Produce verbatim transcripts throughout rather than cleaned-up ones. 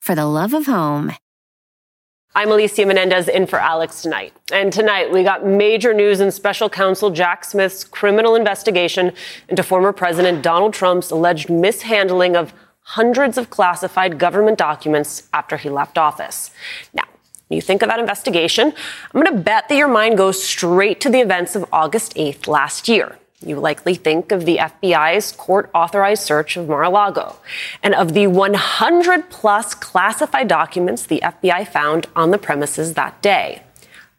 for the love of home. I'm Alicia Menendez in for Alex tonight. And tonight we got major news in special counsel Jack Smith's criminal investigation into former President Donald Trump's alleged mishandling of hundreds of classified government documents after he left office. Now, when you think of that investigation, I'm going to bet that your mind goes straight to the events of August eighth last year. You likely think of the F B I's court-authorized search of Mar-a-Lago and of the one hundred plus classified documents the F B I found on the premises that day.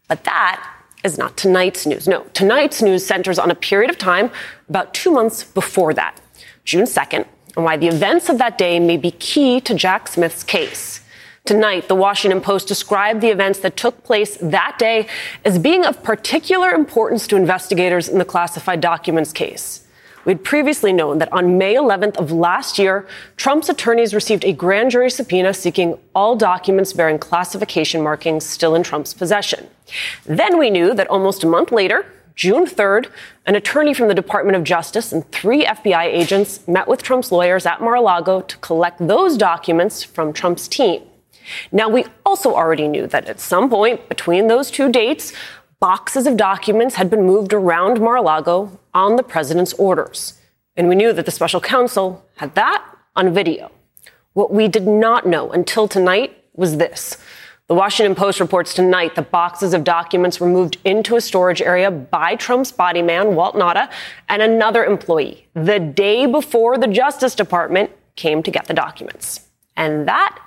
But that is not tonight's news. No, tonight's news centers on a period of time about two months before that, June second, and why the events of that day may be key to Jack Smith's case. Tonight, The Washington Post described the events that took place that day as being of particular importance to investigators in the classified documents case. We'd previously known that on May eleventh of last year, Trump's attorneys received a grand jury subpoena seeking all documents bearing classification markings still in Trump's possession. Then we knew that almost a month later, June third, an attorney from the Department of Justice and three F B I agents met with Trump's lawyers at Mar-a-Lago to collect those documents from Trump's team. Now, we also already knew that at some point between those two dates, boxes of documents had been moved around Mar-a-Lago on the president's orders. And we knew that the special counsel had that on video. What we did not know until tonight was this. The Washington Post reports tonight that boxes of documents were moved into a storage area by Trump's body man, Walt Nauta, and another employee the day before the Justice Department came to get the documents. And that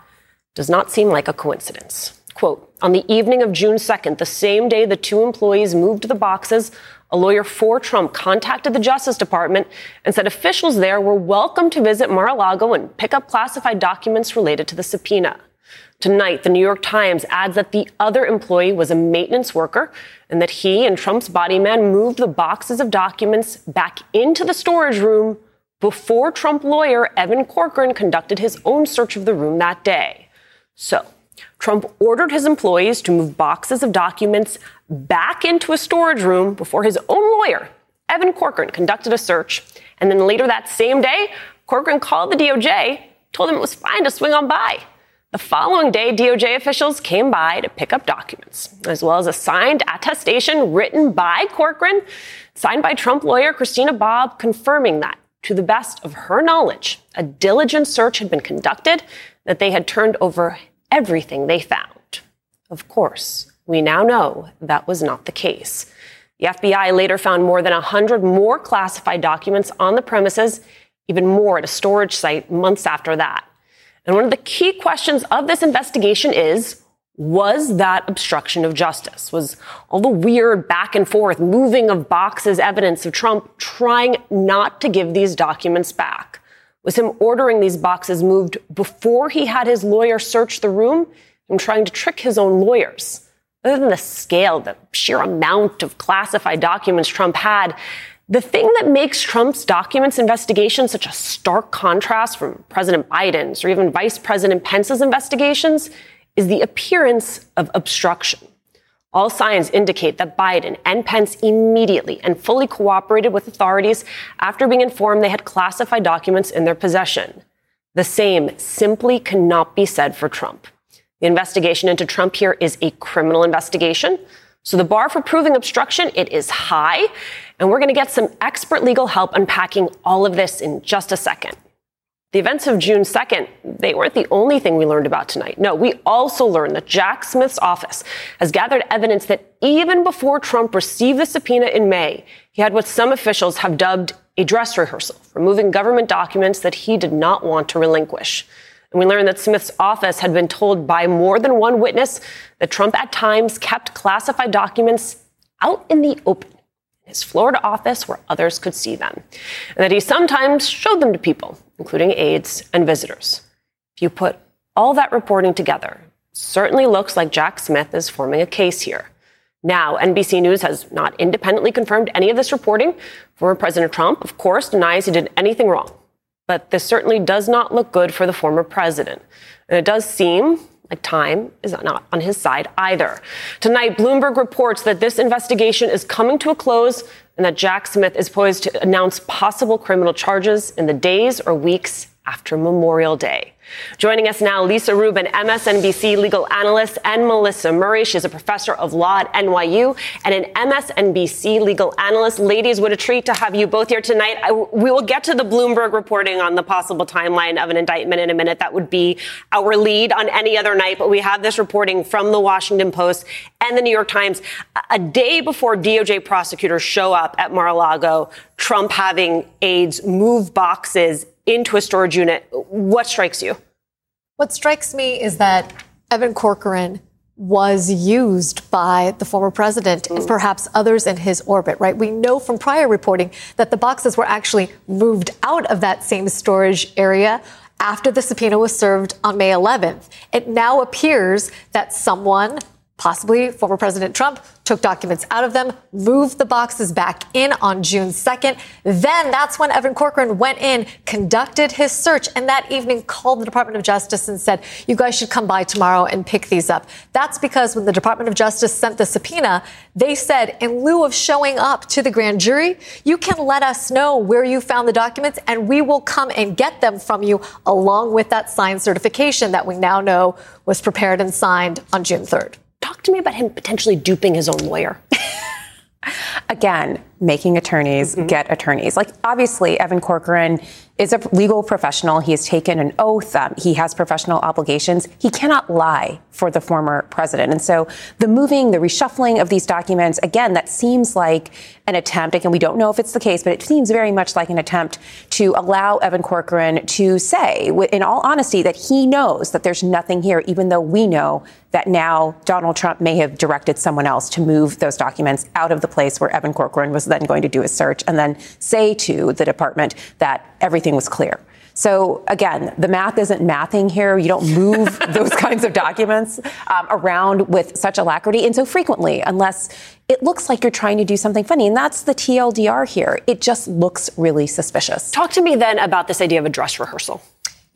does not seem like a coincidence. Quote, on the evening of June second, the same day the two employees moved the boxes, a lawyer for Trump contacted the Justice Department and said officials there were welcome to visit Mar-a-Lago and pick up classified documents related to the subpoena. Tonight, the New York Times adds that the other employee was a maintenance worker and that he and Trump's body man moved the boxes of documents back into the storage room before Trump lawyer Evan Corcoran conducted his own search of the room that day. So, Trump ordered his employees to move boxes of documents back into a storage room before his own lawyer, Evan Corcoran, conducted a search. And then later that same day, Corcoran called the D O J, told them it was fine to swing on by. The following day, D O J officials came by to pick up documents, as well as a signed attestation written by Corcoran, signed by Trump lawyer Christina Bobb, confirming that, to the best of her knowledge, a diligent search had been conducted, that they had turned over everything they found. Of course, we now know that was not the case. The F B I later found more than one hundred more classified documents on the premises, even more at a storage site months after that. And one of the key questions of this investigation is, was that obstruction of justice? Was all the weird back and forth moving of boxes evidence of Trump trying not to give these documents back? Was him ordering these boxes moved before he had his lawyer search the room and trying to trick his own lawyers? Other than the scale, the sheer amount of classified documents Trump had, the thing that makes Trump's documents investigation such a stark contrast from President Biden's or even Vice President Pence's investigations is the appearance of obstruction. All signs indicate that Biden and Pence immediately and fully cooperated with authorities after being informed they had classified documents in their possession. The same simply cannot be said for Trump. The investigation into Trump here is a criminal investigation. So the bar for proving obstruction, it is high. And we're going to get some expert legal help unpacking all of this in just a second. The events of June second, they weren't the only thing we learned about tonight. No, we also learned that Jack Smith's office has gathered evidence that even before Trump received the subpoena in May, he had what some officials have dubbed a dress rehearsal for moving government documents that he did not want to relinquish. And we learned that Smith's office had been told by more than one witness that Trump at times kept classified documents out in the open, his Florida office where others could see them, and that he sometimes showed them to people, including aides and visitors. If you put all that reporting together, certainly looks like Jack Smith is forming a case here. Now, N B C News has not independently confirmed any of this reporting. Former President Trump, of course, denies he did anything wrong. But this certainly does not look good for the former president. And it does seem like time is not on his side either. Tonight, Bloomberg reports that this investigation is coming to a close and that Jack Smith is poised to announce possible criminal charges in the days or weeks after Memorial Day. Joining us now, Lisa Rubin, M S N B C legal analyst, and Melissa Murray. She's a professor of law at N Y U and an M S N B C legal analyst. Ladies, what a treat to have you both here tonight. I, we will get to the Bloomberg reporting on the possible timeline of an indictment in a minute. That would be our lead on any other night. But we have this reporting from The Washington Post and The New York Times. A day before D O J prosecutors show up at Mar-a-Lago, Trump having aides move boxes into a storage unit. What strikes you? What strikes me is that Evan Corcoran was used by the former president mm. and perhaps others in his orbit, right? We know from prior reporting that the boxes were actually moved out of that same storage area after the subpoena was served on May eleventh. It now appears that someone, possibly former President Trump, took documents out of them, moved the boxes back in on June second. Then that's when Evan Corcoran went in, conducted his search, and that evening called the Department of Justice and said, you guys should come by tomorrow and pick these up. That's because when the Department of Justice sent the subpoena, they said, in lieu of showing up to the grand jury, you can let us know where you found the documents, and we will come and get them from you, along with that signed certification that we now know was prepared and signed on June third. Talk to me about him potentially duping his own lawyer. Again, making attorneys mm-hmm. get attorneys. Like, obviously, Evan Corcoran is a legal professional. He has taken an oath. Um, he has professional obligations. He cannot lie for the former president. And so the moving, the reshuffling of these documents, again, that seems like an attempt. Again, we don't know if it's the case, but it seems very much like an attempt to allow Evan Corcoran to say, in all honesty, that he knows that there's nothing here, even though we know that now Donald Trump may have directed someone else to move those documents out of the place where Evan Corcoran was then going to do his search and then say to the department that everything was clear. So, again, the math isn't mathing here. You don't move those kinds of documents um, around with such alacrity and so frequently unless it looks like you're trying to do something funny. And that's the T L D R here. It just looks really suspicious. Talk to me then about this idea of a dress rehearsal.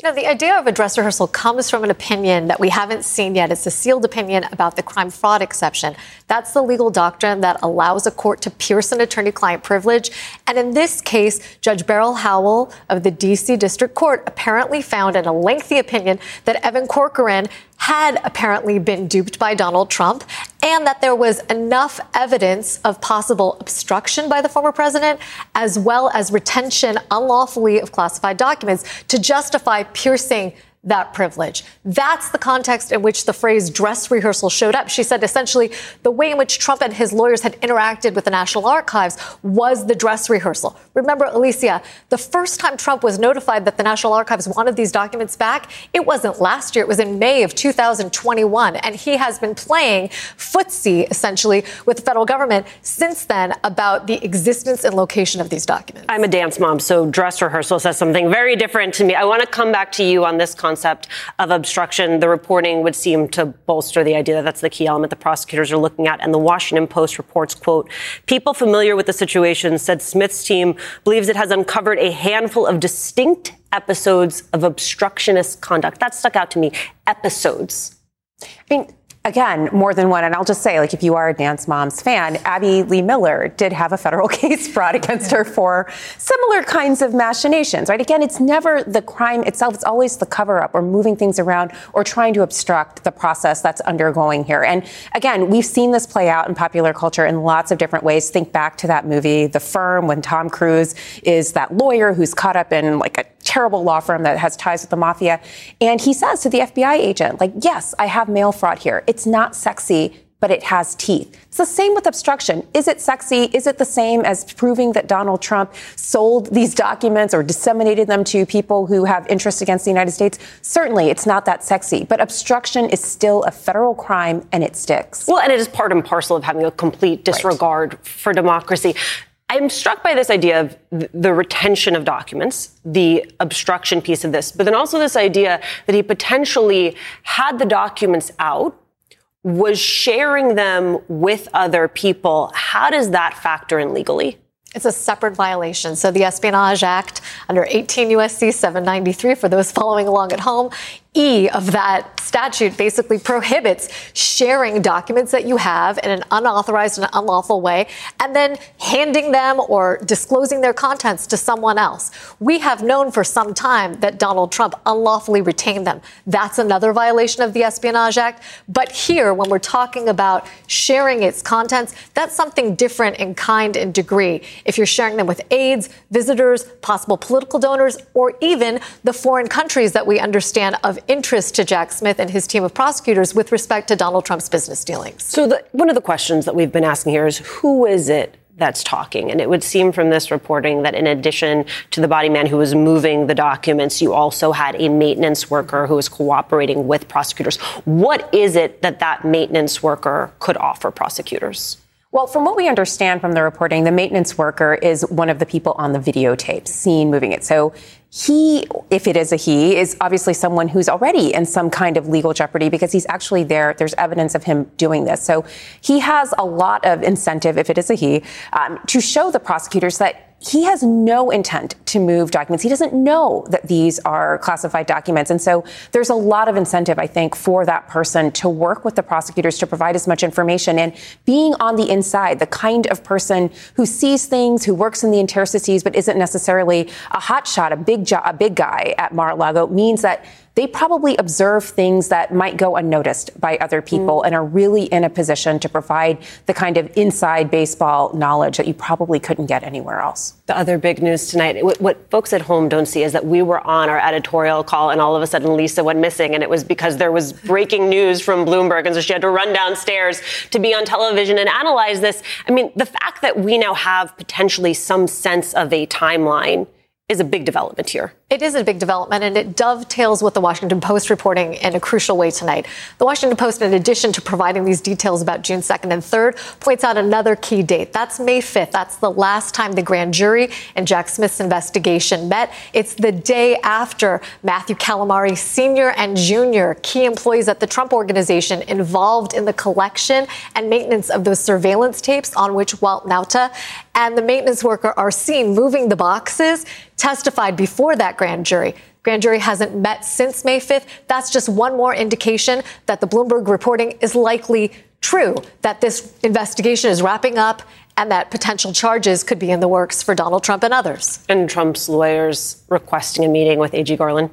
You know, the idea of a dress rehearsal comes from an opinion that we haven't seen yet. It's a sealed opinion about the crime fraud exception. That's the legal doctrine that allows a court to pierce an attorney-client privilege. And in this case, Judge Beryl Howell of the D C District Court apparently found in a lengthy opinion that Evan Corcoran had apparently been duped by Donald Trump and that there was enough evidence of possible obstruction by the former president as well as retention unlawfully of classified documents to justify piercing that privilege. That's the context in which the phrase dress rehearsal showed up. She said essentially the way in which Trump and his lawyers had interacted with the National Archives was the dress rehearsal. Remember, Alicia, the first time Trump was notified that the National Archives wanted these documents back, it wasn't last year. It was in May of two thousand twenty-one. And he has been playing footsie, essentially, with the federal government since then about the existence and location of these documents. I'm a dance mom, so dress rehearsal says something very different to me. I want to come back to you on this conversation. Concept of obstruction. The reporting would seem to bolster the idea that that's the key element the prosecutors are looking at. And the Washington Post reports, quote, people familiar with the situation said Smith's team believes it has uncovered a handful of distinct episodes of obstructionist conduct. That stuck out to me. Episodes. I mean, again, more than one. And I'll just say, like, if you are a Dance Moms fan, Abby Lee Miller did have a federal case brought against her for similar kinds of machinations, right? Again, it's never the crime itself. It's always the cover-up or moving things around or trying to obstruct the process that's undergoing here. And again, we've seen this play out in popular culture in lots of different ways. Think back to that movie, The Firm, when Tom Cruise is that lawyer who's caught up in, like, a terrible law firm that has ties with the mafia. And he says to the F B I agent, like, yes, I have mail fraud here. It's not sexy, but it has teeth. It's the same with obstruction. Is it sexy? Is it the same as proving that Donald Trump sold these documents or disseminated them to people who have interests against the United States? Certainly, it's not that sexy. But obstruction is still a federal crime, and it sticks. Well, and it is part and parcel of having a complete disregard right. for democracy. I'm struck by this idea of the retention of documents, the obstruction piece of this, but then also this idea that he potentially had the documents out, was sharing them with other people. How does that factor in legally? It's a separate violation. So the Espionage Act under eighteen U S C seven ninety-three, for those following along at home, E of that statute basically prohibits sharing documents that you have in an unauthorized and unlawful way and then handing them or disclosing their contents to someone else. We have known for some time that Donald Trump unlawfully retained them. That's another violation of the Espionage Act. But here, when we're talking about sharing its contents, that's something different in kind and degree. If you're sharing them with aides, visitors, possible political donors, or even the foreign countries that we understand of interest to Jack Smith and his team of prosecutors with respect to Donald Trump's business dealings. So the, one of the questions that we've been asking here is, who is it that's talking? And it would seem from this reporting that in addition to the body man who was moving the documents, you also had a maintenance worker who was cooperating with prosecutors. What is it that that maintenance worker could offer prosecutors? Well, from what we understand from the reporting, the maintenance worker is one of the people on the videotape seen moving it. So he, if it is a he, is obviously someone who's already in some kind of legal jeopardy because he's actually there. There's evidence of him doing this. So he has a lot of incentive, if it is a he, um, to show the prosecutors that he has no intent to move documents. He doesn't know that these are classified documents. And so there's a lot of incentive, I think, for that person to work with the prosecutors to provide as much information. And being on the inside, the kind of person who sees things, who works in the interstices, but isn't necessarily a hotshot, a big jo- a big guy at Mar-a-Lago, means that they probably observe things that might go unnoticed by other people mm. and are really in a position to provide the kind of inside baseball knowledge that you probably couldn't get anywhere else. The other big news tonight, what folks at home don't see is that we were on our editorial call and all of a sudden Lisa went missing, and it was because there was breaking news from Bloomberg, and so she had to run downstairs to be on television and analyze this. I mean, the fact that we now have potentially some sense of a timeline is a big development here. It is a big development, and it dovetails with The Washington Post reporting in a crucial way tonight. The Washington Post, in addition to providing these details about June second and third, points out another key date. That's May fifth. That's the last time the grand jury in Jack Smith's investigation met. It's the day after Matthew Calamari Senior and Junior, key employees at the Trump Organization involved in the collection and maintenance of those surveillance tapes on which Walt Nauta and the maintenance worker are seen moving the boxes, testified before that grand jury. Grand jury hasn't met since May fifth. That's just one more indication that the Bloomberg reporting is likely true, that this investigation is wrapping up and that potential charges could be in the works for Donald Trump and others. And Trump's lawyers requesting a meeting with A G Garland.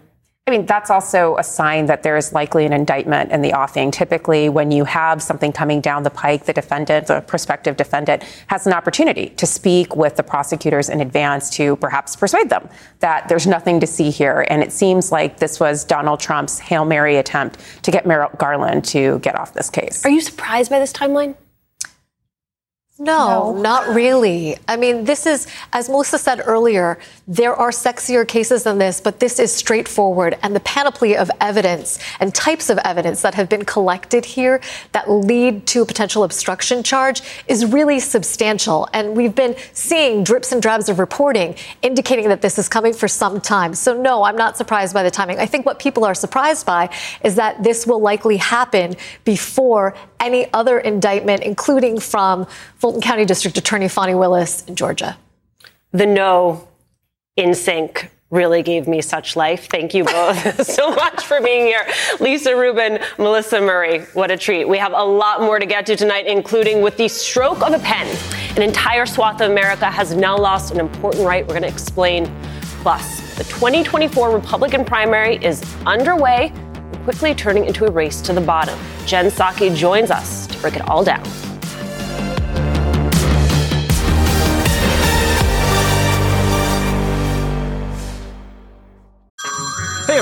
I mean, that's also a sign that there is likely an indictment in the offing. Typically, when you have something coming down the pike, the defendant, the prospective defendant, has an opportunity to speak with the prosecutors in advance to perhaps persuade them that there's nothing to see here. And it seems like this was Donald Trump's Hail Mary attempt to get Merrick Garland to get off this case. Are you surprised by this timeline? No, no, not really. I mean, this is, as Melissa said earlier, there are sexier cases than this, but this is straightforward. And the panoply of evidence and types of evidence that have been collected here that lead to a potential obstruction charge is really substantial. And we've been seeing drips and drabs of reporting indicating that this is coming for some time. So, no, I'm not surprised by the timing. I think what people are surprised by is that this will likely happen before any other indictment, including from Fulton County District Attorney Fani Willis in Georgia. The no in sync really gave me such life. Thank you both so much for being here. Lisa Rubin, Melissa Murray, what a treat. We have a lot more to get to tonight, including with the stroke of a pen. An entire swath of America has now lost an important right. We're going to explain. Plus, the twenty twenty-four Republican primary is underway, quickly turning into a race to the bottom. Jen Psaki joins us to break it all down. Hey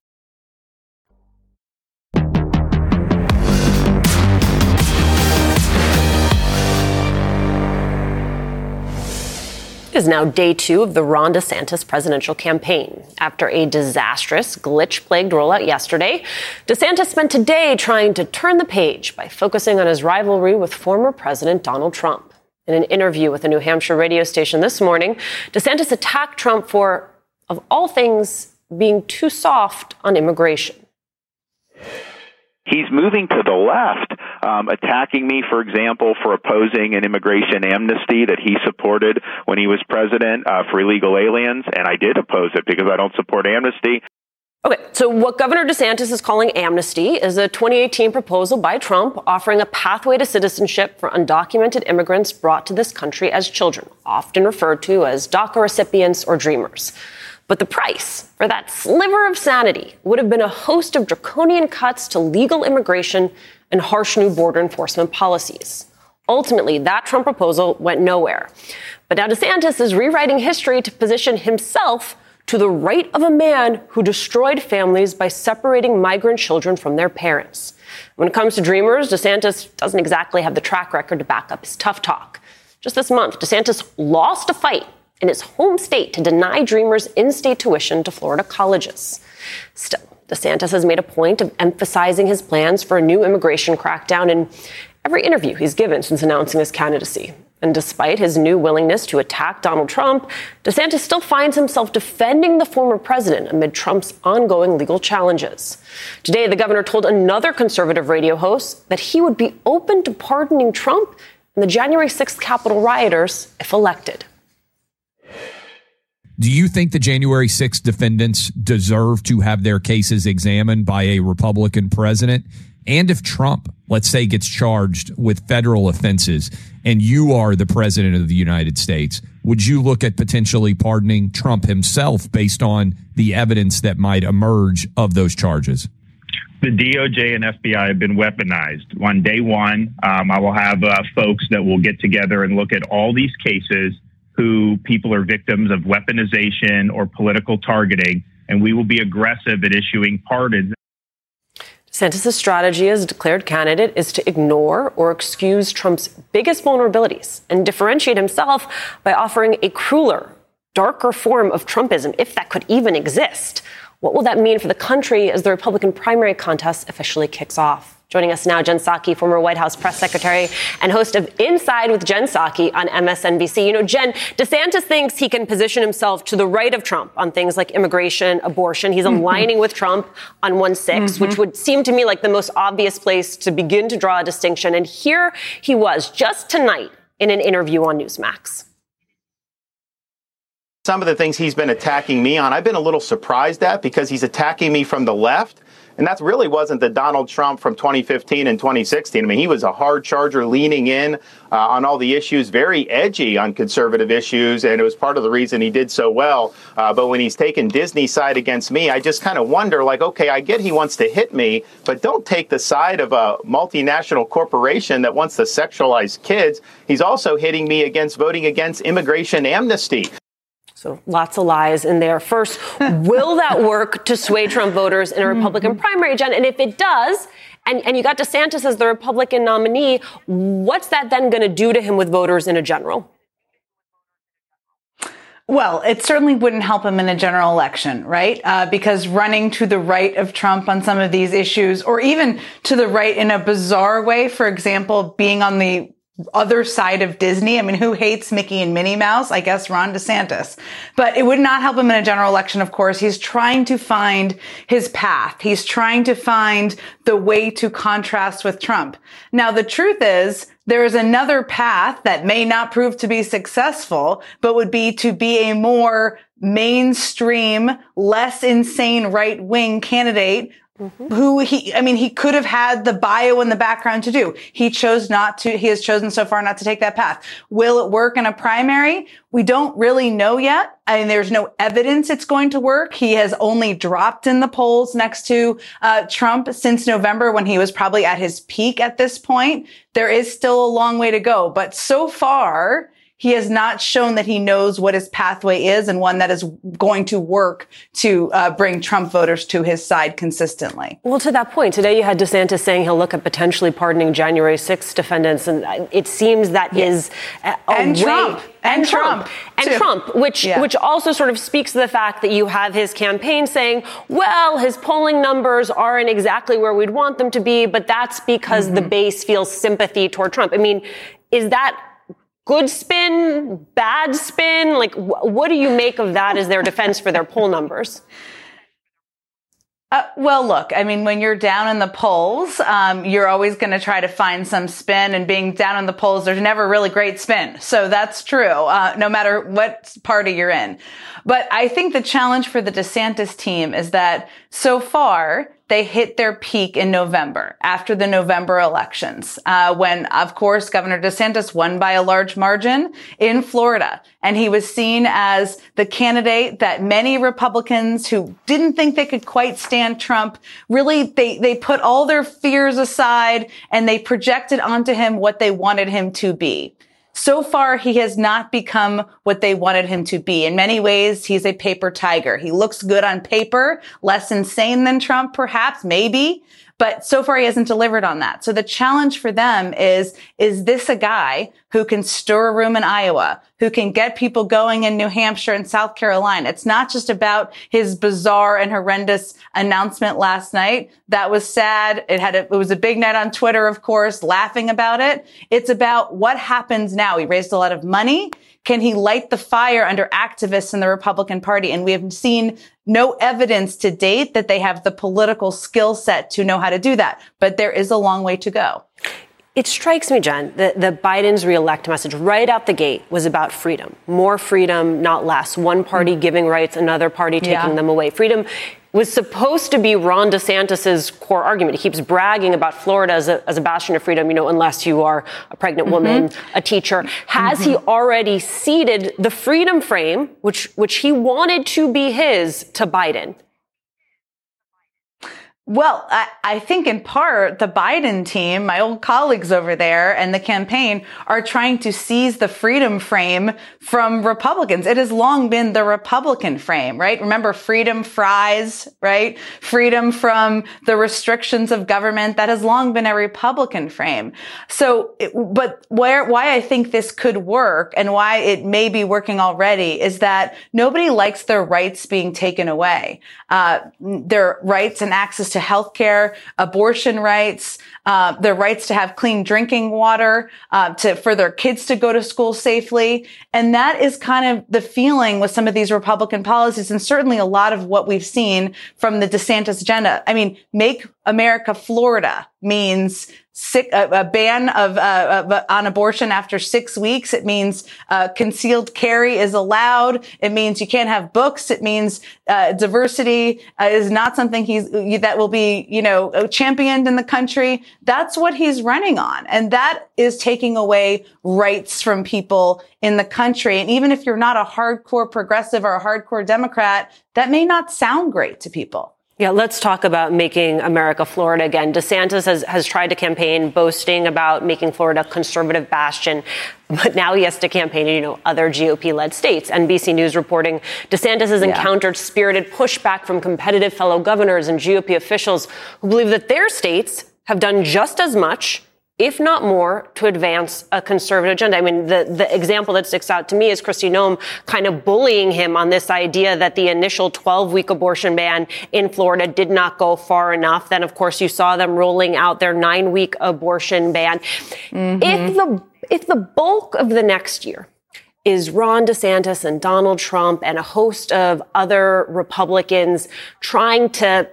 It is now day two of the Ron DeSantis presidential campaign. After a disastrous, glitch-plagued rollout yesterday, DeSantis spent today trying to turn the page by focusing on his rivalry with former President Donald Trump. In an interview with a New Hampshire radio station this morning, DeSantis attacked Trump for, of all things, being too soft on immigration. He's moving to the left, um, attacking me, for example, for opposing an immigration amnesty that he supported when he was president uh, for illegal aliens. And I did oppose it because I don't support amnesty. Okay, so what Governor DeSantis is calling amnesty is a twenty eighteen proposal by Trump offering a pathway to citizenship for undocumented immigrants brought to this country as children, often referred to as DACA recipients or dreamers. But the price for that sliver of sanity would have been a host of draconian cuts to legal immigration and harsh new border enforcement policies. Ultimately, that Trump proposal went nowhere. But now DeSantis is rewriting history to position himself to the right of a man who destroyed families by separating migrant children from their parents. When it comes to dreamers, DeSantis doesn't exactly have the track record to back up his tough talk. Just this month, DeSantis lost a fight in his home state to deny dreamers in-state tuition to Florida colleges. Still, DeSantis has made a point of emphasizing his plans for a new immigration crackdown in every interview he's given since announcing his candidacy. And despite his new willingness to attack Donald Trump, DeSantis still finds himself defending the former president amid Trump's ongoing legal challenges. Today, the governor told another conservative radio host that he would be open to pardoning Trump and the January sixth Capitol rioters if elected. Do you think the January sixth defendants deserve to have their cases examined by a Republican president? And if Trump, let's say, gets charged with federal offenses and you are the president of the United States, would you look at potentially pardoning Trump himself based on the evidence that might emerge of those charges? The D O J and F B I have been weaponized. On day one, um, I will have uh, folks that will get together and look at all these cases who people are victims of weaponization or political targeting, and we will be aggressive at issuing pardons. DeSantis' strategy as declared candidate is to ignore or excuse Trump's biggest vulnerabilities and differentiate himself by offering a crueler, darker form of Trumpism, if that could even exist. What will that mean for the country as the Republican primary contest officially kicks off? Joining us now, Jen Psaki, former White House press secretary and host of Inside with Jen Psaki on M S N B C. You know, Jen, DeSantis thinks he can position himself to the right of Trump on things like immigration, abortion. He's aligning with Trump on one six, mm-hmm. which would seem to me like the most obvious place to begin to draw a distinction. And here he was just tonight in an interview on Newsmax. Some of the things he's been attacking me on, I've been a little surprised at because he's attacking me from the left. And that really wasn't the Donald Trump from twenty fifteen and twenty sixteen. I mean, he was a hard charger leaning in uh, on all the issues, very edgy on conservative issues. And it was part of the reason he did so well. Uh, but when he's taken Disney's side against me, I just kind of wonder, like, OK, I get he wants to hit me, but don't take the side of a multinational corporation that wants to sexualize kids. He's also hitting me against voting against immigration amnesty. So lots of lies in there. First, will that work to sway Trump voters in a Republican primary, Jen? And if it does, and, and you got DeSantis as the Republican nominee, what's that then going to do to him with voters in a general? Well, it certainly wouldn't help him in a general election, right? Uh, because running to the right of Trump on some of these issues, or even to the right in a bizarre way, for example, being on the other side of Disney. I mean, who hates Mickey and Minnie Mouse? I guess Ron DeSantis. But it would not help him in a general election, of course. He's trying to find his path. He's trying to find the way to contrast with Trump. Now, the truth is, there is another path that may not prove to be successful, but would be to be a more mainstream, less insane right-wing candidate. Mm-hmm. Who he, I mean, he could have had the bio in the background to do. He chose not to, he has chosen so far not to take that path. Will it work in a primary? We don't really know yet. I mean, there's no evidence it's going to work. He has only dropped in the polls next to uh Trump since November, when he was probably at his peak at this point. There is still a long way to go, but so far, he has not shown that he knows what his pathway is, and one that is going to work to uh, bring Trump voters to his side consistently. Well, to that point, today you had DeSantis saying he'll look at potentially pardoning January sixth defendants. And it seems that yes. is a and way. Trump. And, and Trump. Trump. And too. Trump, which yeah. which also sort of speaks to the fact that you have his campaign saying, well, his polling numbers aren't exactly where we'd want them to be, but that's because mm-hmm. the base feels sympathy toward Trump. I mean, is that good spin, bad spin? Like, wh- what do you make of that as their defense for their poll numbers? Uh, well, look, I mean, when you're down in the polls, um, you're always going to try to find some spin, and being down in the polls, there's never really great spin. So that's true, uh, no matter what party you're in. But I think the challenge for the DeSantis team is that so far, they hit their peak in November, after the November elections, uh, when, of course, Governor DeSantis won by a large margin in Florida. And he was seen as the candidate that many Republicans who didn't think they could quite stand Trump, really, they, they put all their fears aside and they projected onto him what they wanted him to be. So far, he has not become what they wanted him to be. In many ways, he's a paper tiger. He looks good on paper, less insane than Trump, perhaps, maybe. But so far, he hasn't delivered on that. So the challenge for them is, is this a guy who can stir a room in Iowa, who can get people going in New Hampshire and South Carolina? It's not just about his bizarre and horrendous announcement last night. That was sad. It had a, it was a big night on Twitter, of course, laughing about it. It's about what happens now. He raised a lot of money. Can he light the fire under activists in the Republican Party? And we have seen no evidence to date that they have the political skill set to know how to do that. But there is a long way to go. It strikes me, Jen, that the Biden's reelect message right out the gate was about freedom. More freedom, not less. One party mm-hmm. giving rights, another party taking yeah. them away. Freedom was supposed to be Ron DeSantis's core argument. He keeps bragging about Florida as a, as a bastion of freedom, you know, unless you are a pregnant mm-hmm. woman, a teacher. Has mm-hmm. he already ceded the freedom frame, which, which he wanted to be his, to Biden? Well, I, I think in part the Biden team, my old colleagues over there and the campaign, are trying to seize the freedom frame from Republicans. It has long been the Republican frame, right? Remember freedom fries, right? Freedom from the restrictions of government. That has long been a Republican frame. So, but where, why I think this could work and why it may be working already is that nobody likes their rights being taken away. Uh, their rights and access to healthcare, abortion rights, uh, their rights to have clean drinking water, uh, to, for their kids to go to school safely. And that is kind of the feeling with some of these Republican policies, and certainly a lot of what we've seen from the DeSantis agenda. I mean, make America Florida means sick, a, a ban of, uh, of, on abortion after six weeks. It means, uh, concealed carry is allowed. It means you can't have books. It means, uh, diversity uh, is not something he's, that will be, you know, championed in the country. That's what he's running on. And that is taking away rights from people in the country. And even if you're not a hardcore progressive or a hardcore Democrat, that may not sound great to people. Yeah, let's talk about making America Florida again. DeSantis has, has tried to campaign boasting about making Florida a conservative bastion, but now he has to campaign in, you know, other G O P-led states. N B C News reporting DeSantis has yeah. encountered spirited pushback from competitive fellow governors and G O P officials who believe that their states have done just as much, if not more, to advance a conservative agenda. I mean, the, the example that sticks out to me is Kristi Noem kind of bullying him on this idea that the initial twelve-week abortion ban in Florida did not go far enough. Then, of course, you saw them rolling out their nine-week abortion ban. Mm-hmm. If the if the bulk of the next year is Ron DeSantis and Donald Trump and a host of other Republicans trying to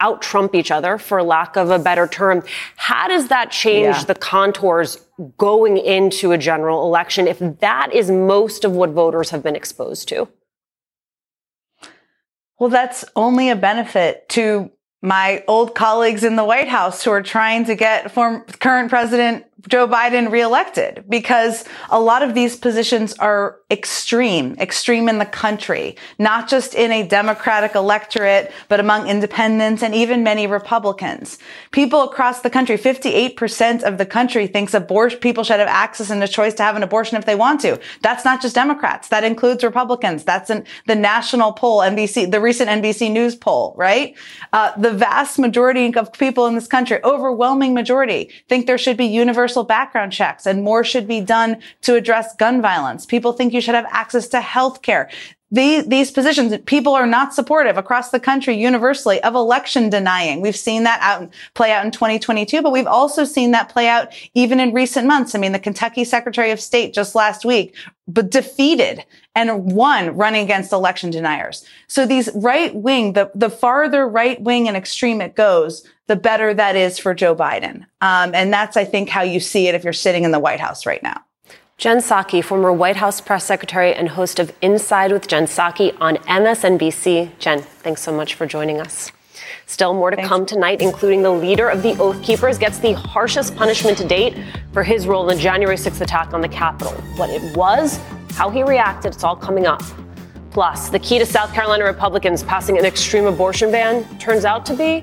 out-Trump each other, for lack of a better term, how does that change yeah. the contours going into a general election if that is most of what voters have been exposed to? Well, that's only a benefit to my old colleagues in the White House who are trying to get former current President Joe Biden reelected, because a lot of these positions are extreme, extreme in the country, not just in a Democratic electorate, but among independents and even many Republicans. People across the country, fifty-eight percent of the country thinks abortion, people should have access and a choice to have an abortion if they want to. That's not just Democrats. That includes Republicans. That's in the national poll, N B C, the recent N B C News poll, right? Uh, the vast majority of people in this country, overwhelming majority, think there should be universal background checks and more should be done to address gun violence. People think you should have access to health care. These, these positions, people are not supportive across the country universally of election denying. We've seen that out play out in twenty twenty-two, but we've also seen that play out even in recent months. I mean, the Kentucky Secretary of State just last week but defeated and won running against election deniers. So these right wing, the, the farther right wing and extreme it goes, the better that is for Joe Biden. Um, and that's, I think, how you see it if you're sitting in the White House right now. Jen Psaki, former White House press secretary and host of Inside with Jen Psaki on M S N B C. Jen, thanks so much for joining us. Still more to thanks. come tonight, including the leader of the Oath Keepers gets the harshest punishment to date for his role in the January sixth attack on the Capitol. What it was, how he reacted, it's all coming up. Plus, the key to South Carolina Republicans passing an extreme abortion ban turns out to be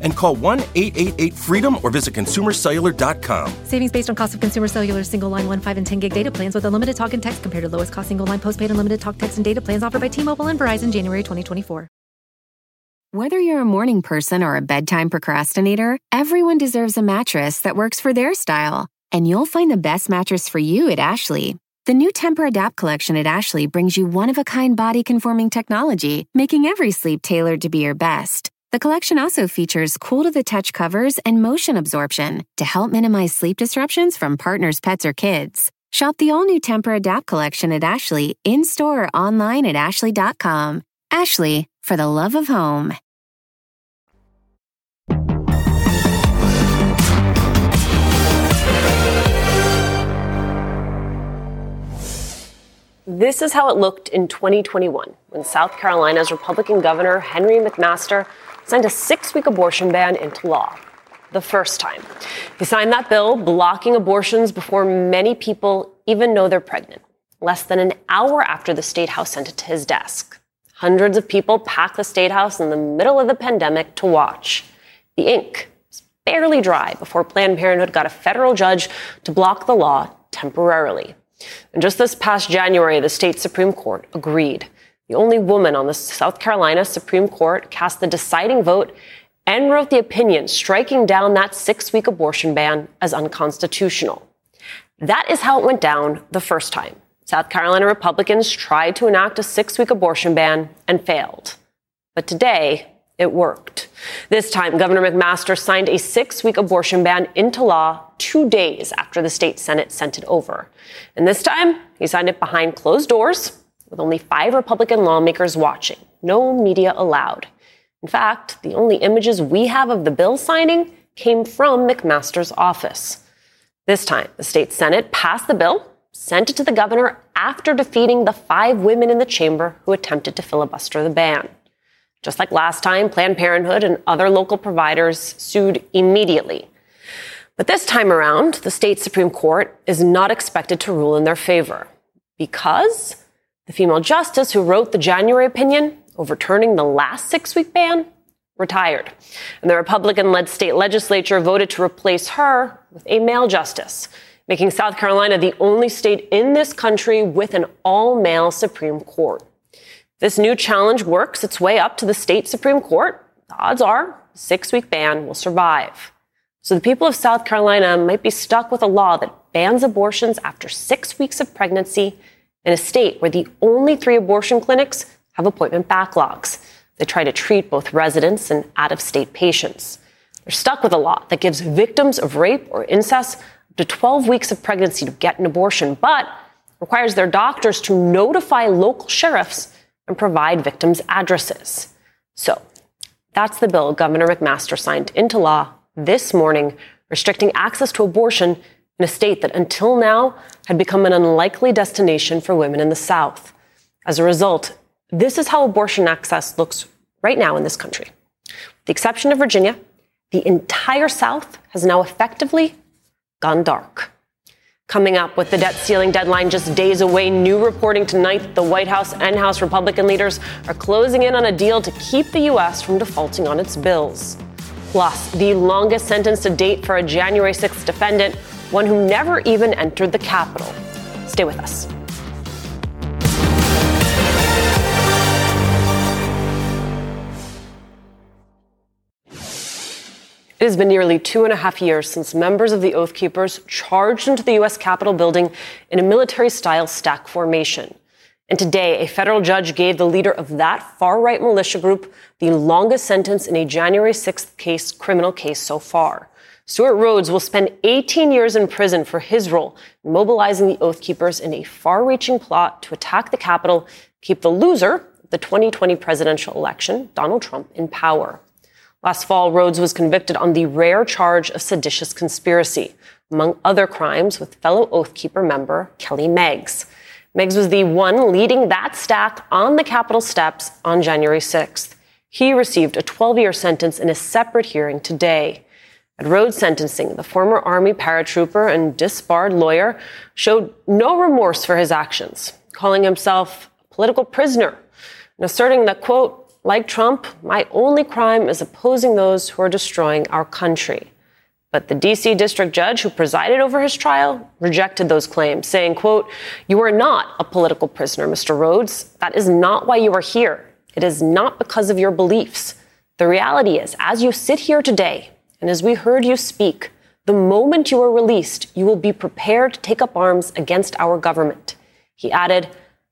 and call one eight eight eight FREEDOM or visit consumer cellular dot com. Savings based on cost of Consumer Cellular's single line one, five, and ten gig data plans with unlimited talk and text compared to lowest cost single line postpaid unlimited talk, text, and data plans offered by T-Mobile and Verizon January twenty twenty-four. Whether you're a morning person or a bedtime procrastinator, everyone deserves a mattress that works for their style. And you'll find the best mattress for you at Ashley. The new Tempur-Adapt collection at Ashley brings you one-of-a-kind body-conforming technology, making every sleep tailored to be your best. The collection also features cool-to-the-touch covers and motion absorption to help minimize sleep disruptions from partners, pets, or kids. Shop the all-new Tempur-Adapt collection at Ashley in-store or online at ashley dot com. Ashley, for the love of home. This is how it looked in twenty twenty-one when South Carolina's Republican Governor Henry McMaster signed a six-week abortion ban into law. The first time. He signed that bill blocking abortions before many people even know they're pregnant, less than an hour after the State House sent it to his desk. Hundreds of people packed the State House in the middle of the pandemic to watch. The ink was barely dry before Planned Parenthood got a federal judge to block the law temporarily. And just this past January, the state Supreme Court agreed. The only woman on the South Carolina Supreme Court cast the deciding vote and wrote the opinion striking down that six-week abortion ban as unconstitutional. That is how it went down the first time. South Carolina Republicans tried to enact a six-week abortion ban and failed. But today, it worked. This time, Governor McMaster signed a six-week abortion ban into law two days after the state Senate sent it over. And this time, he signed it behind closed doors with only five Republican lawmakers watching. No media allowed. In fact, the only images we have of the bill signing came from McMaster's office. This time, the state Senate passed the bill, sent it to the governor after defeating the five women in the chamber who attempted to filibuster the ban. Just like last time, Planned Parenthood and other local providers sued immediately. But this time around, the state Supreme Court is not expected to rule in their favor because the female justice who wrote the January opinion overturning the last six-week ban retired. And the Republican-led state legislature voted to replace her with a male justice. making South Carolina the only state in this country with an all-male Supreme Court. This new challenge works its way up to the state Supreme Court. The odds are a six-week ban will survive. So the people of South Carolina might be stuck with a law that bans abortions after six weeks of pregnancy in a state where the only three abortion clinics have appointment backlogs. They try to treat both residents and out-of-state patients. They're stuck with a law that gives victims of rape or incest up to twelve weeks of pregnancy to get an abortion, but requires their doctors to notify local sheriffs and provide victims' addresses. So that's the bill Governor McMaster signed into law this morning, restricting access to abortion in a state that until now had become an unlikely destination for women in the South. As a result, this is how abortion access looks right now in this country. With the exception of Virginia, the entire South has now effectively gone dark. Coming up, with the debt ceiling deadline just days away, new reporting tonight, the White House and House Republican leaders are closing in on a deal to keep the U S from defaulting on its bills. Plus, the longest sentence to date for a January sixth defendant, one who never even entered the Capitol. Stay with us. It has been nearly two and a half years since members of the Oath Keepers charged into the U S Capitol building in a military-style stack formation. And today, a federal judge gave the leader of that far-right militia group the longest sentence in a January sixth case, criminal case so far. Stuart Rhodes will spend eighteen years in prison for his role in mobilizing the Oath Keepers in a far-reaching plot to attack the Capitol, keep the loser of the twenty twenty presidential election, Donald Trump, in power. Last fall, Rhodes was convicted on the rare charge of seditious conspiracy, among other crimes, with fellow Oath Keeper member Kelly Meggs. Meggs was the one leading that stack on the Capitol steps on January sixth. He received a twelve-year sentence in a separate hearing today. At Rhodes' sentencing, the former Army paratrooper and disbarred lawyer showed no remorse for his actions, calling himself a political prisoner and asserting that, quote, "Like Trump, my only crime is opposing those who are destroying our country." But the D C district judge who presided over his trial rejected those claims, saying, quote, "You are not a political prisoner, Mister Rhodes. That is not why you are here. It is not because of your beliefs. The reality is, as you sit here today, and as we heard you speak, the moment you are released, you will be prepared to take up arms against our government." He added,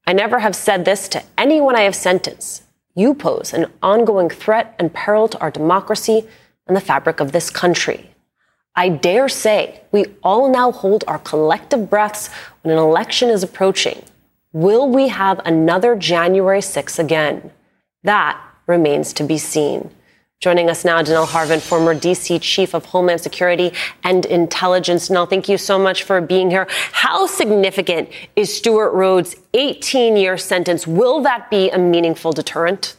"I never have said this to anyone I have sentenced. You pose an ongoing threat and peril to our democracy and the fabric of this country. I dare say we all now hold our collective breaths when an election is approaching. Will we have another January sixth again? That remains to be seen." Joining us now, Danelle Harvin, former D C Chief of Homeland Security and Intelligence. Danelle, thank you so much for being here. How significant is Stuart Rhodes' eighteen-year sentence? Will that be a meaningful deterrent?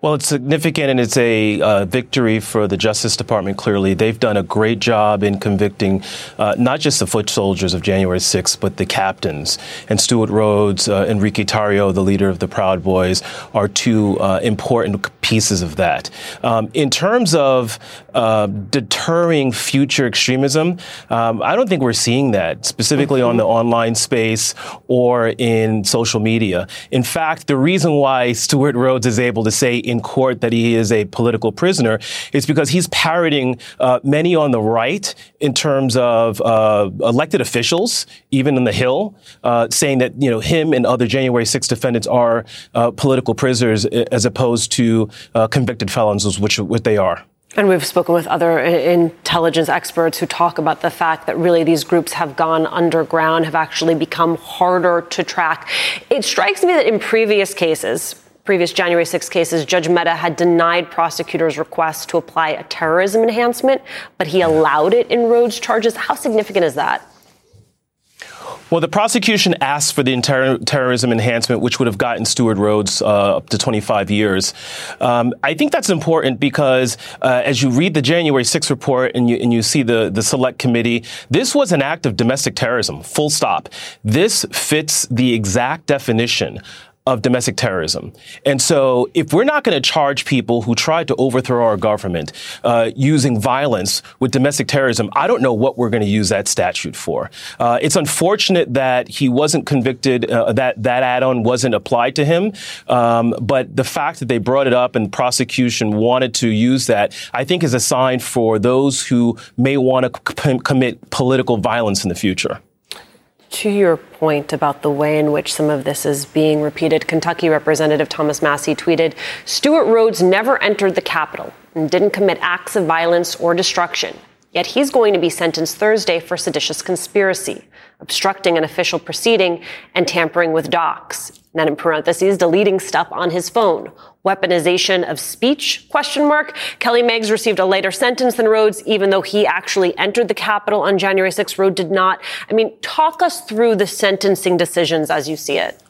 Well, it's significant, and it's a uh, victory for the Justice Department, clearly. They've done a great job in convicting uh, not just the foot soldiers of January sixth, but the captains. And Stuart Rhodes, uh, Enrique Tarrio, the leader of the Proud Boys, are two uh, important pieces of that. Um, in terms of uh, deterring future extremism, um, I don't think we're seeing that, specifically mm-hmm. on the online space or in social media. In fact, the reason why Stuart Rhodes is able to say in court that he is a political prisoner is because he's parroting uh, many on the right in terms of uh, elected officials, even on the Hill, uh, saying that, you know, him and other January sixth defendants are uh, political prisoners as opposed to uh, convicted felons, which, which they are. And we've spoken with other intelligence experts who talk about the fact that really these groups have gone underground, have actually become harder to track. It strikes me that in previous cases, previous January sixth cases, Judge Mehta had denied prosecutors' requests to apply a terrorism enhancement, but he allowed it in Rhodes' charges. How significant is that? Well, the prosecution asked for the inter- terrorism enhancement, which would have gotten Stuart Rhodes uh, up to twenty-five years. Um, I think that's important because uh, as you read the January sixth report and you and you see the, the select committee, this was an act of domestic terrorism, full stop. This fits the exact definition of domestic terrorism. And so if we're not going to charge people who tried to overthrow our government uh, using violence with domestic terrorism, I don't know what we're going to use that statute for. Uh, it's unfortunate that he wasn't convicted, uh, that that add-on wasn't applied to him. Um, but the fact that they brought it up and prosecution wanted to use that, I think is a sign for those who may want to c- commit political violence in the future. To your point about the way in which some of this is being repeated, Kentucky Representative Thomas Massie tweeted, Stuart Rhodes never entered the Capitol and didn't commit acts of violence or destruction. Yet he's going to be sentenced Thursday for seditious conspiracy, obstructing an official proceeding, and tampering with docs. And then in parentheses, deleting stuff on his phone. Weaponization of speech, question mark. Kelly Meggs received a lighter sentence than Rhodes, even though he actually entered the Capitol on January sixth. Rhodes did not. I mean, talk us through the sentencing decisions as you see it.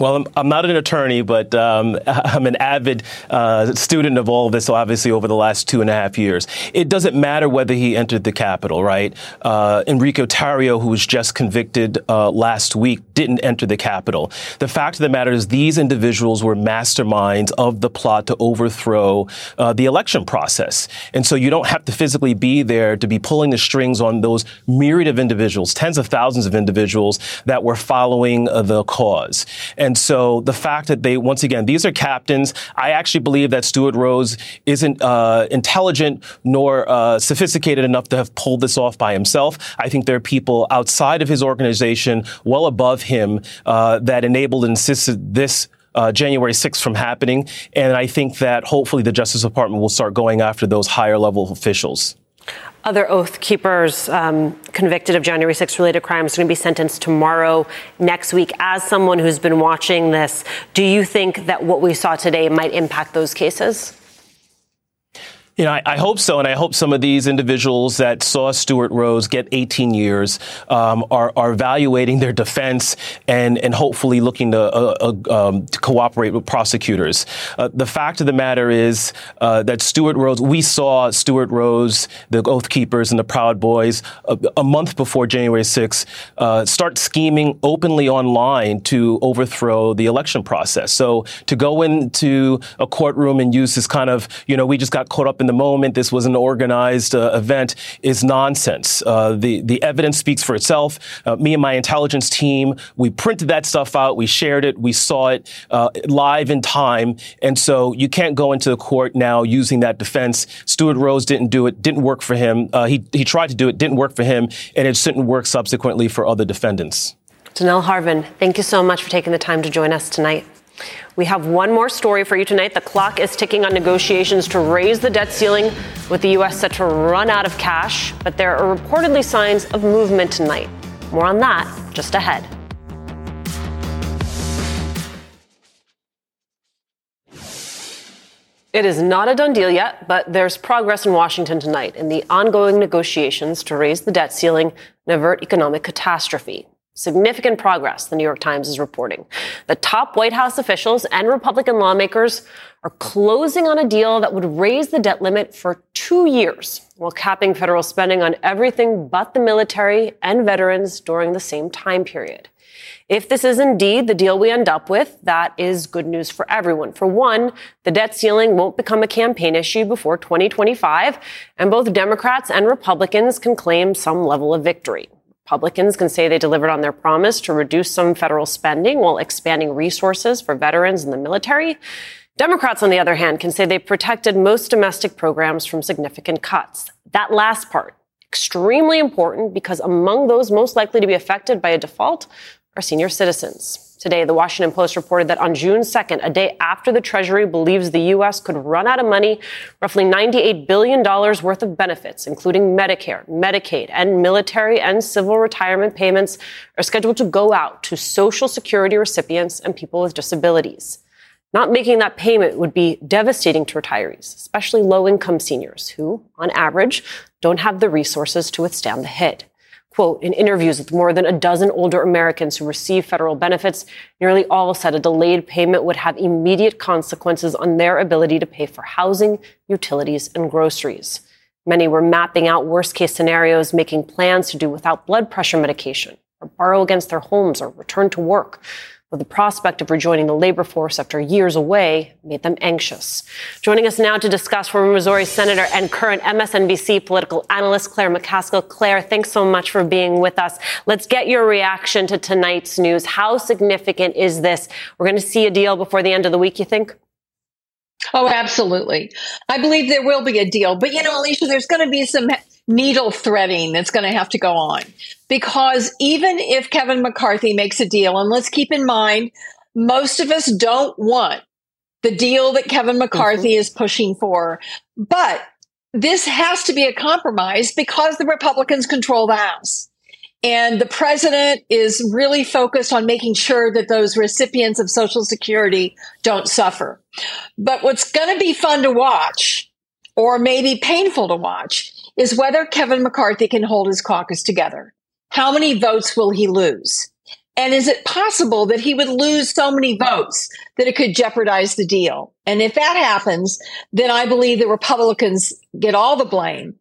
Well, I'm, I'm not an attorney, but um, I'm an avid uh, student of all of this, obviously, over the last two and a half years. It doesn't matter whether he entered the Capitol, right? Uh, Enrico Tarrio, who was just convicted uh, last week, didn't enter the Capitol. The fact of the matter is these individuals were masterminds of the plot to overthrow uh, the election process. And so you don't have to physically be there to be pulling the strings on those myriad of individuals, tens of thousands of individuals that were following uh, the cause. And And so the fact that they, once again, these are captains. I actually believe that Stuart Rhodes isn't uh, intelligent nor uh, sophisticated enough to have pulled this off by himself. I think there are people outside of his organization, well above him, uh, that enabled and insisted this Uh, January sixth from happening. And I think that hopefully the Justice Department will start going after those higher level officials. Other Oath Keepers um, convicted of January sixth related crimes are going to be sentenced tomorrow, next week. As someone who's been watching this, do you think that what we saw today might impact those cases? You know, I, I hope so. And I hope some of these individuals that saw Stuart Rhodes get eighteen years um, are, are evaluating their defense and, and hopefully looking to, uh, uh, um, to cooperate with prosecutors. Uh, the fact of the matter is uh, that Stuart Rhodes, we saw Stuart Rhodes, the Oath Keepers and the Proud Boys a, a month before January sixth uh, start scheming openly online to overthrow the election process. So to go into a courtroom and use this kind of, you know, we just got caught up in the moment, this was an organized uh, event, is nonsense. Uh, the, the evidence speaks for itself. Uh, me and my intelligence team, we printed that stuff out, we shared it, we saw it uh, live in time, and so you can't go into the court now using that defense. Stuart Rhodes didn't do it, didn't work for him. Uh, he, he tried to do it, didn't work for him, and it shouldn't work subsequently for other defendants. Danelle Harvin, thank you so much for taking the time to join us tonight. We have one more story for you tonight. The clock is ticking on negotiations to raise the debt ceiling, with the U S set to run out of cash. But there are reportedly signs of movement tonight. More on that just ahead. It is not a done deal yet, but there's progress in Washington tonight in the ongoing negotiations to raise the debt ceiling and avert economic catastrophe. Significant progress, the New York Times is reporting. The top White House officials and Republican lawmakers are closing on a deal that would raise the debt limit for two years while capping federal spending on everything but the military and veterans during the same time period. If this is indeed the deal we end up with, that is good news for everyone. For one, the debt ceiling won't become a campaign issue before twenty twenty-five, and both Democrats and Republicans can claim some level of victory. Republicans can say they delivered on their promise to reduce some federal spending while expanding resources for veterans and the military. Democrats, on the other hand, can say they protected most domestic programs from significant cuts. That last part, extremely important, because among those most likely to be affected by a default are senior citizens. Today, The Washington Post reported that on June second, a day after the Treasury believes the U S could run out of money, roughly ninety-eight billion dollars worth of benefits, including Medicare, Medicaid, and military and civil retirement payments, are scheduled to go out to Social Security recipients and people with disabilities. Not making that payment would be devastating to retirees, especially low-income seniors who, on average, don't have the resources to withstand the hit. Quote, in interviews with more than a dozen older Americans who receive federal benefits, nearly all said a delayed payment would have immediate consequences on their ability to pay for housing, utilities, and groceries. Many were mapping out worst-case scenarios, making plans to do without blood pressure medication, or borrow against their homes, or return to work. Well, the prospect of rejoining the labor force after years away made them anxious. Joining us now to discuss, former Missouri Senator and current M S N B C political analyst Claire McCaskill. Claire, thanks so much for being with us. Let's get your reaction to tonight's news. How significant is this? We're going to see a deal before the end of the week, you think? Oh, absolutely. I believe there will be a deal. But, you know, Alicia, there's going to be some needle threading that's going to have to go on, because even if Kevin McCarthy makes a deal, and let's keep in mind, most of us don't want the deal that Kevin McCarthy mm-hmm. is pushing for. But this has to be a compromise because the Republicans control the House. And the president is really focused on making sure that those recipients of Social Security don't suffer. But what's going to be fun to watch, or maybe painful to watch, is whether Kevin McCarthy can hold his caucus together. How many votes will he lose? And is it possible that he would lose so many votes that it could jeopardize the deal? And if that happens, then I believe the Republicans get all the blame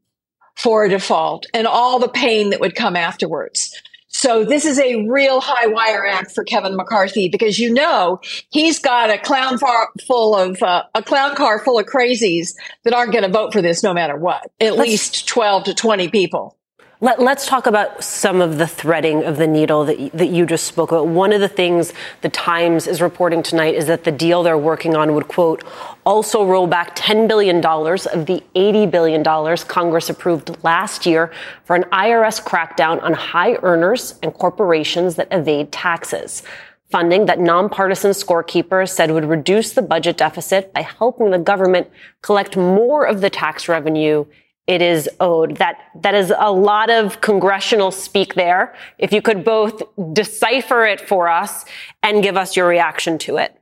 for a default and all the pain that would come afterwards. So this is a real high wire act for Kevin McCarthy, because, you know, he's got a clown car full of uh, a clown car full of crazies that aren't going to vote for this no matter what. At let's, least twelve to twenty people. Let, let's talk about some of the threading of the needle that, that you just spoke about. One of the things the Times is reporting tonight is that the deal they're working on would, quote, also roll back ten billion dollars of the eighty billion dollars Congress approved last year for an I R S crackdown on high earners and corporations that evade taxes. Funding that nonpartisan scorekeepers said would reduce the budget deficit by helping the government collect more of the tax revenue it is owed. That, that is a lot of congressional speak there. If you could both decipher it for us and give us your reaction to it.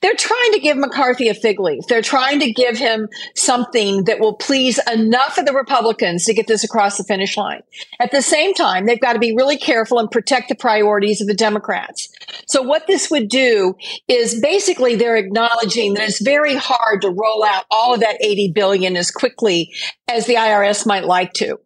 They're trying to give McCarthy a fig leaf. They're trying to give him something that will please enough of the Republicans to get this across the finish line. At the same time, they've got to be really careful and protect the priorities of the Democrats. So what this would do is basically they're acknowledging that it's very hard to roll out all of that eighty billion dollars as quickly as the I R S might like to.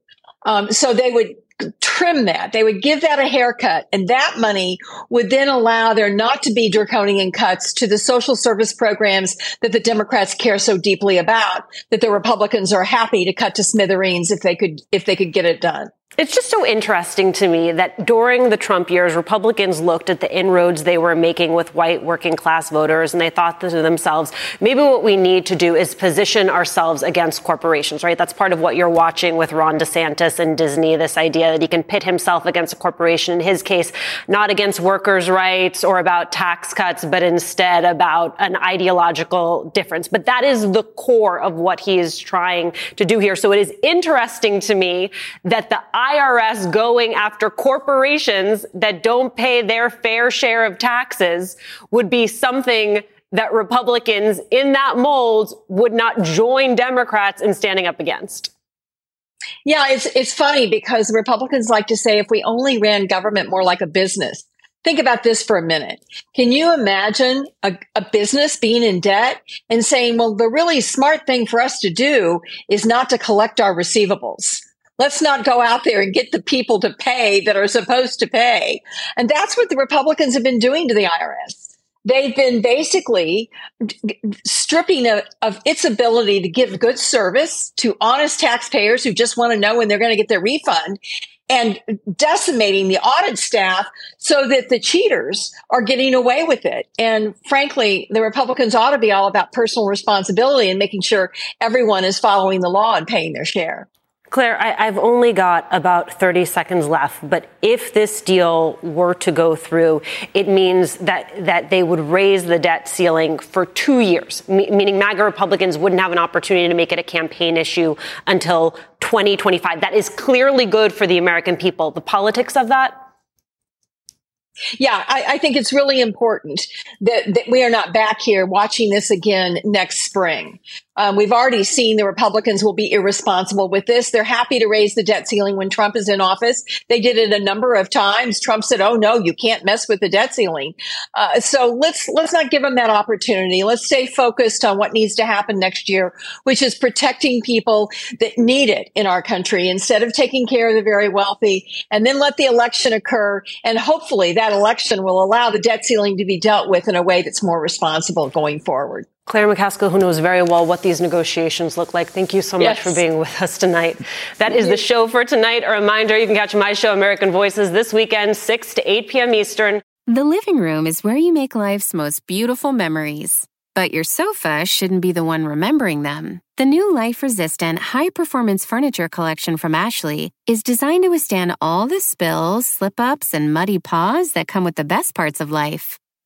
Um, so they would trim that. They would give that a haircut, and that money would then allow there not to be draconian cuts to the social service programs that the Democrats care so deeply about, that the Republicans are happy to cut to smithereens if they could, if they could get it done. It's just so interesting to me that during the Trump years, Republicans looked at the inroads they were making with white working class voters, and they thought to themselves, maybe what we need to do is position ourselves against corporations, right? That's part of what you're watching with Ron DeSantis and Disney, this idea that he can pit himself against a corporation, in his case, not against workers' rights or about tax cuts, but instead about an ideological difference. But that is the core of what he is trying to do here. So it is interesting to me that the I R S going after corporations that don't pay their fair share of taxes would be something that Republicans in that mold would not join Democrats in standing up against. Yeah, it's it's funny because Republicans like to say if we only ran government more like a business. Think about this for a minute. Can you imagine a, a business being in debt and saying, well, the really smart thing for us to do is not to collect our receivables? Let's not go out there and get the people to pay that are supposed to pay. And that's what the Republicans have been doing to the I R S. They've been basically stripping of, of its ability to give good service to honest taxpayers who just want to know when they're going to get their refund, and decimating the audit staff so that the cheaters are getting away with it. And frankly, the Republicans ought to be all about personal responsibility and making sure everyone is following the law and paying their share. Claire, I, I've only got about thirty seconds left, but if this deal were to go through, it means that, that they would raise the debt ceiling for two years, me- meaning MAGA Republicans wouldn't have an opportunity to make it a campaign issue until twenty twenty-five. That is clearly good for the American people. The politics of that? Yeah, I, I think it's really important that, that we are not back here watching this again next spring. Um, we've already seen the Republicans will be irresponsible with this. They're happy to raise the debt ceiling when Trump is in office. They did it a number of times. Trump said, oh, no, you can't mess with the debt ceiling. Uh, so let's let's not give them that opportunity. Let's stay focused on what needs to happen next year, which is protecting people that need it in our country instead of taking care of the very wealthy. And then let the election occur. And hopefully that election will allow the debt ceiling to be dealt with in a way that's more responsible going forward. Claire McCaskill, who knows very well what these negotiations look like, thank you so much yes. for being with us tonight. That is the show for tonight. A reminder, you can catch my show, American Voices, this weekend, six to eight p.m. Eastern. The living room is where you make life's most beautiful memories. But your sofa shouldn't be the one remembering them. The new life-resistant, high-performance furniture collection from Ashley is designed to withstand all the spills, slip-ups, and muddy paws that come with the best parts of life.